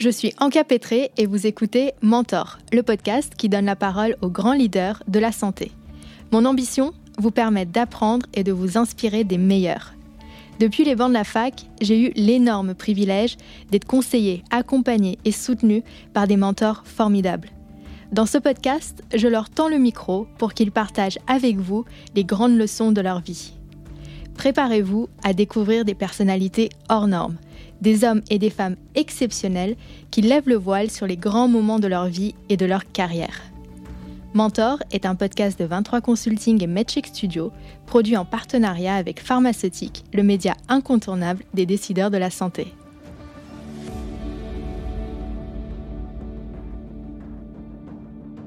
Je suis Anka Pétré et vous écoutez Mentor, le podcast qui donne la parole aux grands leaders de la santé. Mon ambition, vous permettre d'apprendre et de vous inspirer des meilleurs. Depuis les bancs de la fac, j'ai eu l'énorme privilège d'être conseillée, accompagnée et soutenue par des mentors formidables. Dans ce podcast, je leur tends le micro pour qu'ils partagent avec vous les grandes leçons de leur vie. Préparez-vous à découvrir des personnalités hors normes, des hommes et des femmes exceptionnels qui lèvent le voile sur les grands moments de leur vie et de leur carrière. Mentor est un podcast de 23 Consulting et Magic Studio, produit en partenariat avec Pharmaceutique, le média incontournable des décideurs de la santé.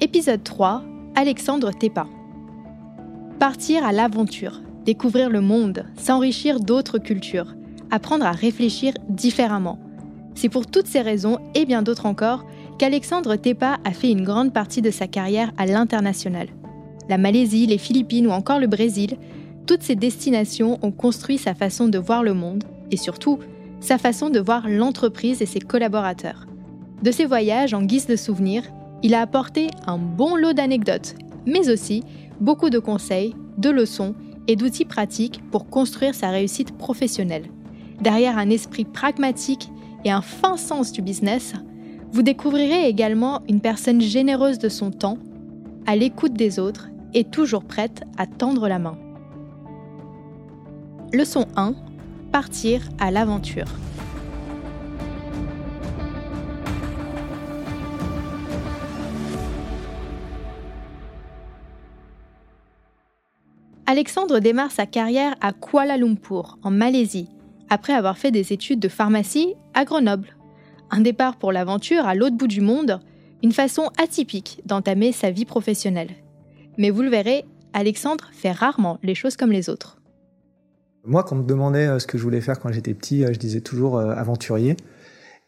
Épisode 3, Alexandre Tepas. Partir à l'aventure, découvrir le monde, s'enrichir d'autres cultures, apprendre à réfléchir différemment. C'est pour toutes ces raisons et bien d'autres encore qu'Alexandre Tepas a fait une grande partie de sa carrière à l'international. La Malaisie, les Philippines ou encore le Brésil, toutes ces destinations ont construit sa façon de voir le monde et surtout, sa façon de voir l'entreprise et ses collaborateurs. De ses voyages en guise de souvenir, il a apporté un bon lot d'anecdotes, mais aussi beaucoup de conseils, de leçons et d'outils pratiques pour construire sa réussite professionnelle. Derrière un esprit pragmatique et un fin sens du business, vous découvrirez également une personne généreuse de son temps, à l'écoute des autres et toujours prête à tendre la main. Leçon 1. Partir à l'aventure. Alexandre démarre sa carrière à Kuala Lumpur, en Malaisie, après avoir fait des études de pharmacie à Grenoble. Un départ pour l'aventure à l'autre bout du monde, une façon atypique d'entamer sa vie professionnelle. Mais vous le verrez, Alexandre fait rarement les choses comme les autres. Moi, quand on me demandait ce que je voulais faire quand j'étais petit, je disais toujours aventurier.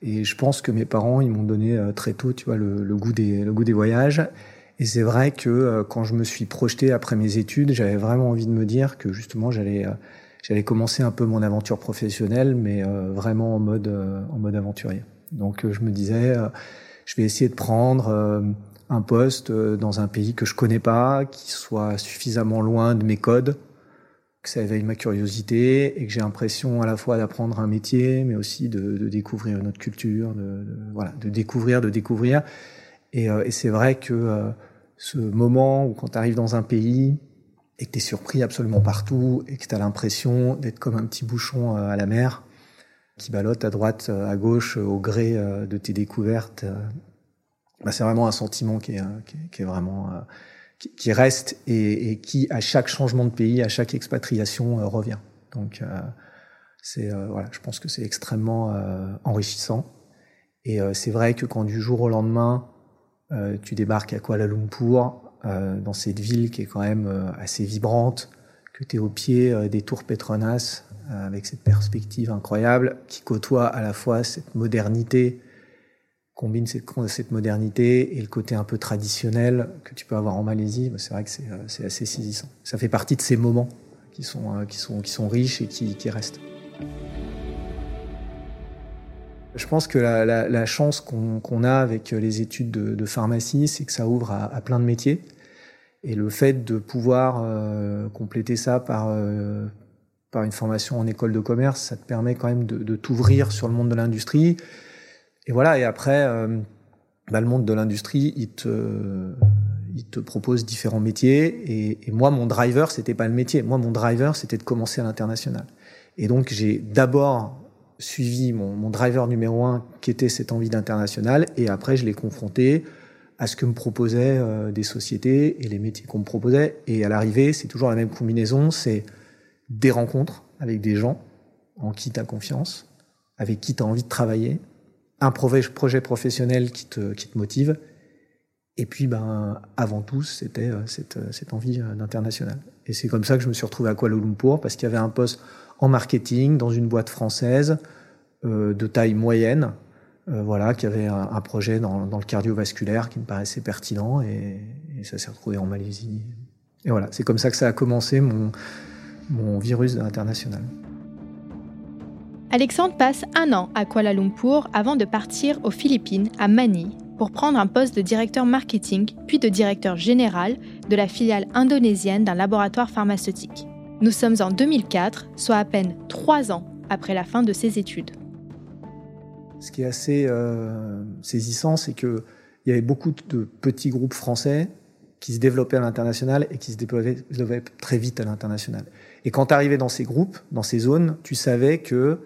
Et je pense que mes parents, ils m'ont donné très tôt, tu vois, le goût des voyages. Et c'est vrai que quand je me suis projeté après mes études, j'avais vraiment envie de me dire que justement, j'allais commencer un peu mon aventure professionnelle, mais vraiment en mode aventurier. Donc je me disais, je vais essayer de prendre un poste dans un pays que je connais pas, qui soit suffisamment loin de mes codes, que ça éveille ma curiosité et que j'ai l'impression à la fois d'apprendre un métier, mais aussi de découvrir une autre culture, de découvrir. Et c'est vrai que ce moment où quand tu arrives dans un pays et que tu es surpris absolument partout et que tu as l'impression d'être comme un petit bouchon à la mer qui ballotte à droite, à gauche, au gré de tes découvertes, bah c'est vraiment un sentiment qui reste et qui, à chaque changement de pays, à chaque expatriation, revient. Donc, je pense que c'est extrêmement enrichissant. Et c'est vrai que quand du jour au lendemain, tu débarques à Kuala Lumpur, dans cette ville qui est quand même assez vibrante, que tu es au pied des tours Petronas, avec cette perspective incroyable qui côtoie à la fois cette modernité, combine cette modernité et le côté un peu traditionnel que tu peux avoir en Malaisie. C'est vrai que c'est assez saisissant. Ça fait partie de ces moments qui sont riches et qui restent. Je pense que la chance qu'on a avec les études de pharmacie, c'est que ça ouvre à plein de métiers. Et le fait de pouvoir compléter ça par une formation en école de commerce, ça te permet quand même de t'ouvrir sur le monde de l'industrie. Et voilà. Et après, le monde de l'industrie, il te propose différents métiers. Et moi, mon driver, c'était pas le métier. Moi, mon driver, c'était de commencer à l'international. Et donc, j'ai d'abord suivi mon driver numéro 1 qui était cette envie d'international, et après je l'ai confronté à ce que me proposaient des sociétés et les métiers qu'on me proposait. Et à l'arrivée, c'est toujours la même combinaison, c'est des rencontres avec des gens en qui tu as confiance, avec qui tu as envie de travailler, un projet professionnel qui te motive, et puis avant tout, c'était cette envie d'international. Et c'est comme ça que je me suis retrouvé à Kuala Lumpur, parce qu'il y avait un poste en marketing, dans une boîte française de taille moyenne, qui avait un projet dans le cardiovasculaire qui me paraissait pertinent, et ça s'est retrouvé en Malaisie. Et voilà, c'est comme ça que ça a commencé mon virus international. Alexandre passe un an à Kuala Lumpur avant de partir aux Philippines, à Manille, pour prendre un poste de directeur marketing, puis de directeur général de la filiale indonésienne d'un laboratoire pharmaceutique. Nous sommes en 2004, soit à peine 3 ans après la fin de ses études. Ce qui est assez saisissant, c'est qu'il y avait beaucoup de petits groupes français qui se développaient à l'international et qui se développaient très vite à l'international. Et quand tu arrivais dans ces groupes, dans ces zones, tu savais qu'il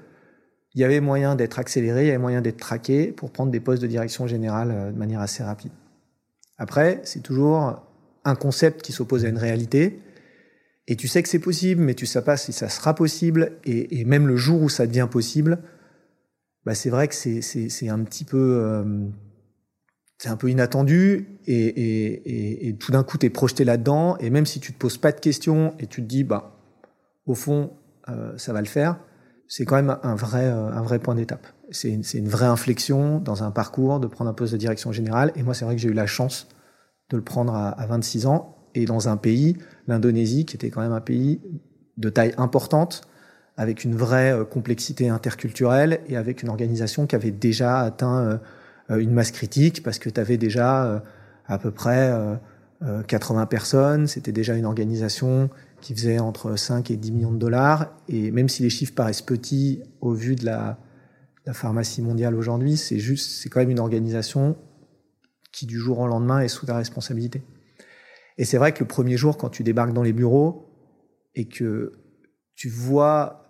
y avait moyen d'être accéléré, il y avait moyen d'être traqué pour prendre des postes de direction générale de manière assez rapide. Après, c'est toujours un concept qui s'oppose à une réalité. Et tu sais que c'est possible, mais tu ne sais pas si ça sera possible. Et même le jour où ça devient possible, bah c'est vrai que c'est un petit peu, c'est un peu inattendu. Et tout d'un coup, tu es projeté là-dedans. Et même si tu ne te poses pas de questions et tu te dis, bah, au fond, ça va le faire, c'est quand même un vrai point d'étape. C'est une vraie inflexion dans un parcours de prendre un poste de direction générale. Et moi, c'est vrai que j'ai eu la chance de le prendre à 26 ans. Et dans un pays, l'Indonésie, qui était quand même un pays de taille importante, avec une vraie complexité interculturelle et avec une organisation qui avait déjà atteint une masse critique, parce que tu avais déjà à peu près 80 personnes. C'était déjà une organisation qui faisait entre 5 et 10 millions de dollars. Et même si les chiffres paraissent petits au vu de la pharmacie mondiale aujourd'hui, c'est quand même une organisation qui, du jour au lendemain, est sous ta responsabilité. Et c'est vrai que le premier jour, quand tu débarques dans les bureaux et que tu vois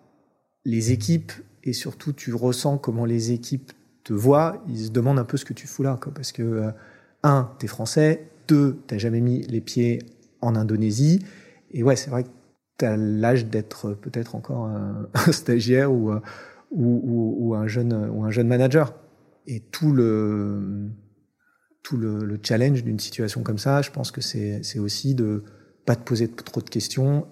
les équipes et surtout tu ressens comment les équipes te voient, ils se demandent un peu ce que tu fous là, quoi. Parce que, 1, t'es français, 2, t'as jamais mis les pieds en Indonésie. Et ouais, c'est vrai que t'as l'âge d'être peut-être encore un stagiaire ou un jeune manager. Et tout le challenge d'une situation comme ça, je pense que c'est aussi de pas te poser trop de questions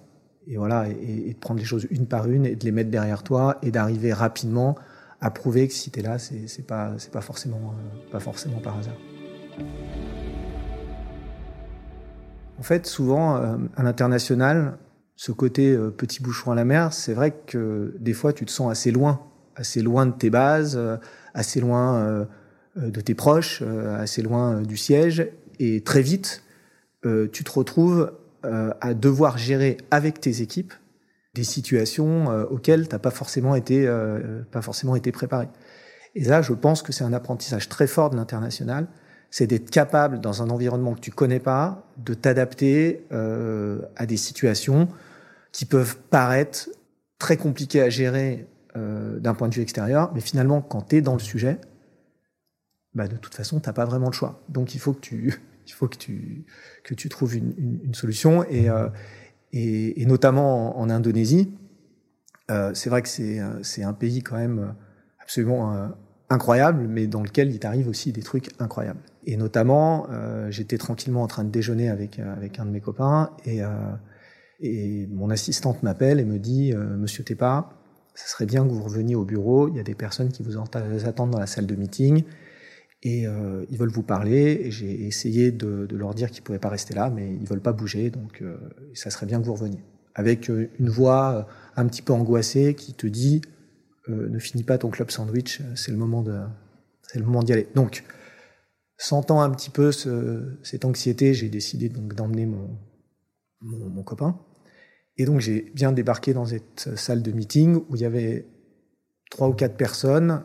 et voilà, et de prendre les choses une par une et de les mettre derrière toi et d'arriver rapidement à prouver que si t'es là, c'est pas forcément par hasard. En fait, souvent à l'international, ce côté petit bouchon à la mer, c'est vrai que des fois tu te sens assez loin de tes bases, assez loin de tes proches, assez loin du siège, et très vite, tu te retrouves à devoir gérer avec tes équipes des situations auxquelles tu n'as pas forcément été préparé. Et là, je pense que c'est un apprentissage très fort de l'international, c'est d'être capable, dans un environnement que tu ne connais pas, de t'adapter à des situations qui peuvent paraître très compliquées à gérer d'un point de vue extérieur, mais finalement, quand tu es dans le sujet, bah de toute façon, tu n'as pas vraiment le choix. Donc, il faut que tu trouves une solution. Et notamment en Indonésie, c'est vrai que c'est un pays quand même absolument incroyable, mais dans lequel il t'arrive aussi des trucs incroyables. Et notamment, j'étais tranquillement en train de déjeuner avec un de mes copains et mon assistante m'appelle et me dit « Monsieur Tepas, ça serait bien que vous reveniez au bureau. Il y a des personnes qui vous attendent dans la salle de meeting. » Et ils veulent vous parler, et j'ai essayé de leur dire qu'ils ne pouvaient pas rester là, mais ils ne veulent pas bouger, donc ça serait bien que vous reveniez. Avec une voix un petit peu angoissée qui te dit « Ne finis pas ton club sandwich, c'est le moment d'y aller ». Donc, sentant un petit peu cette anxiété, j'ai décidé donc d'emmener mon copain. Et donc, j'ai bien débarqué dans cette salle de meeting où il y avait 3 ou 4 personnes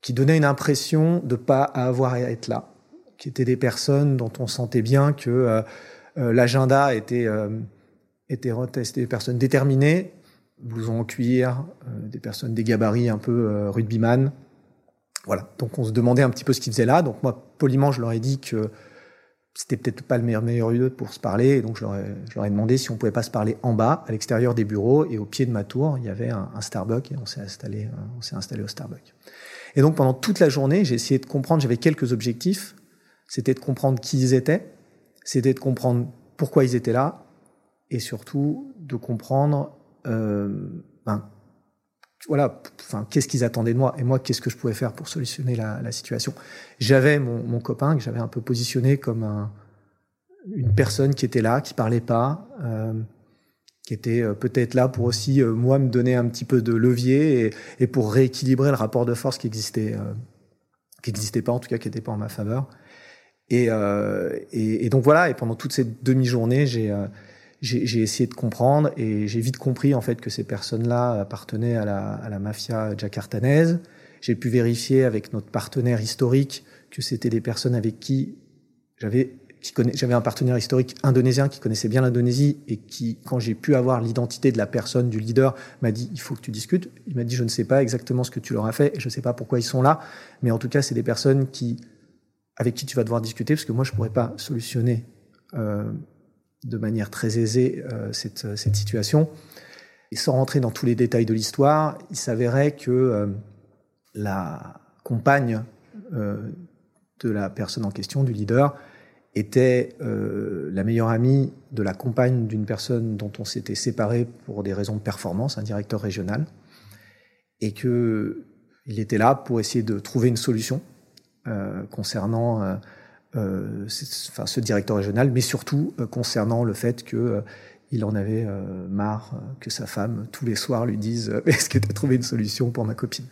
qui donnait une impression de pas avoir à être là, qui étaient des personnes dont on sentait bien que l'agenda était des personnes déterminées, blousons en cuir, des personnes des gabarits un peu rugbyman. Voilà, donc on se demandait un petit peu ce qu'ils faisaient là. Donc moi, poliment, je leur ai dit que c'était peut-être pas le meilleur lieu pour se parler, et donc je leur ai demandé si on pouvait pas se parler en bas, à l'extérieur des bureaux, et au pied de ma tour, il y avait un Starbucks, et on s'est installé au Starbucks. Et donc, pendant toute la journée, j'ai essayé de comprendre, j'avais quelques objectifs. C'était de comprendre qui ils étaient, c'était de comprendre pourquoi ils étaient là, et surtout de comprendre qu'est-ce qu'ils attendaient de moi, et moi, qu'est-ce que je pouvais faire pour solutionner la situation. J'avais mon copain que j'avais un peu positionné comme une personne qui était là, qui parlait pas, qui était peut-être là pour aussi, moi, me donner un petit peu de levier et pour rééquilibrer le rapport de force qui existait pas, en tout cas qui n'était pas en ma faveur. Et donc voilà, et pendant toute cette demi-journée, j'ai essayé de comprendre et j'ai vite compris en fait que ces personnes-là appartenaient à la mafia jakartanaise. J'ai pu vérifier avec notre partenaire historique que c'était des personnes avec qui j'avais un partenaire historique indonésien qui connaissait bien l'Indonésie et qui, quand j'ai pu avoir l'identité de la personne, du leader, m'a dit « il faut que tu discutes ». Il m'a dit « je ne sais pas exactement ce que tu leur as fait et je ne sais pas pourquoi ils sont là, mais en tout cas, c'est des personnes avec qui tu vas devoir discuter parce que moi, je ne pourrais pas solutionner de manière très aisée cette situation ». Et sans rentrer dans tous les détails de l'histoire, il s'avérait que la compagne de la personne en question, du leader, était la meilleure amie de la compagne d'une personne dont on s'était séparé pour des raisons de performance, un directeur régional, et qu'il était là pour essayer de trouver une solution concernant ce directeur régional, mais surtout concernant le fait que il en avait marre que sa femme, tous les soirs, lui dise « est-ce que tu as trouvé une solution pour ma copine ?»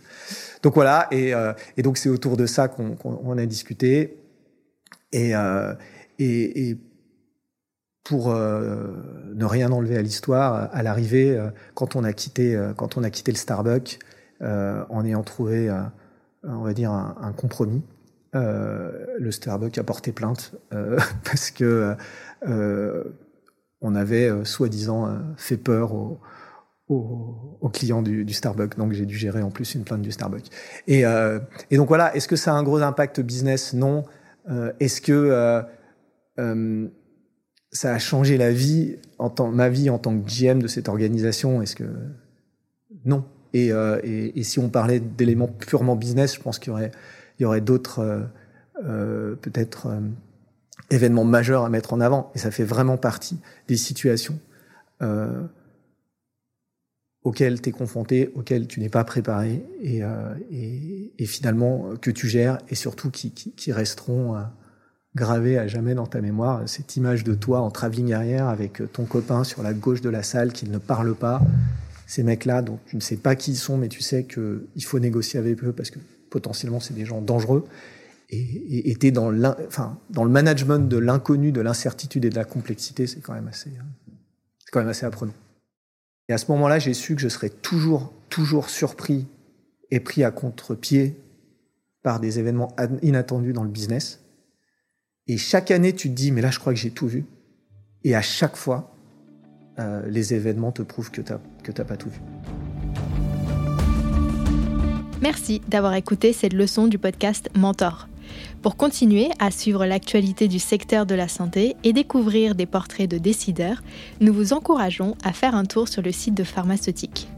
Donc voilà, et donc c'est autour de ça qu'on a discuté. Et pour ne rien enlever à l'histoire, à l'arrivée, quand on a quitté le Starbucks, en ayant trouvé, on va dire, un compromis, le Starbucks a porté plainte parce que on avait soi-disant fait peur aux clients du Starbucks. Donc, j'ai dû gérer en plus une plainte du Starbucks. Et donc voilà, est-ce que ça a un gros impact business? Non. Est-ce que ça a changé ma vie en tant que GM de cette organisation? Est-ce que non? Et si on parlait d'éléments purement business, je pense qu'il y aurait d'autres peut-être événements majeurs à mettre en avant. Et ça fait vraiment partie des situations auxquelles tu es confronté, auxquelles tu n'es pas préparé et finalement que tu gères et surtout qui resteront gravés à jamais dans ta mémoire. Cette image de toi en travelling arrière avec ton copain sur la gauche de la salle qui ne parle pas, ces mecs-là dont tu ne sais pas qui ils sont mais tu sais qu'il faut négocier avec eux parce que potentiellement c'est des gens dangereux et t'es dans le management de l'inconnu, de l'incertitude et de la complexité, c'est quand même assez apprenant. Et à ce moment-là, j'ai su que je serais toujours surpris et pris à contre-pied par des événements inattendus dans le business. Et chaque année, tu te dis, mais là, je crois que j'ai tout vu. Et à chaque fois, les événements te prouvent que t'as pas tout vu. Merci d'avoir écouté cette leçon du podcast Mentor. Pour continuer à suivre l'actualité du secteur de la santé et découvrir des portraits de décideurs, nous vous encourageons à faire un tour sur le site de Pharmaceutique.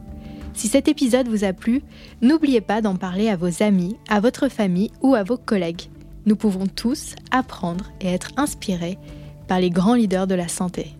Si cet épisode vous a plu, n'oubliez pas d'en parler à vos amis, à votre famille ou à vos collègues. Nous pouvons tous apprendre et être inspirés par les grands leaders de la santé.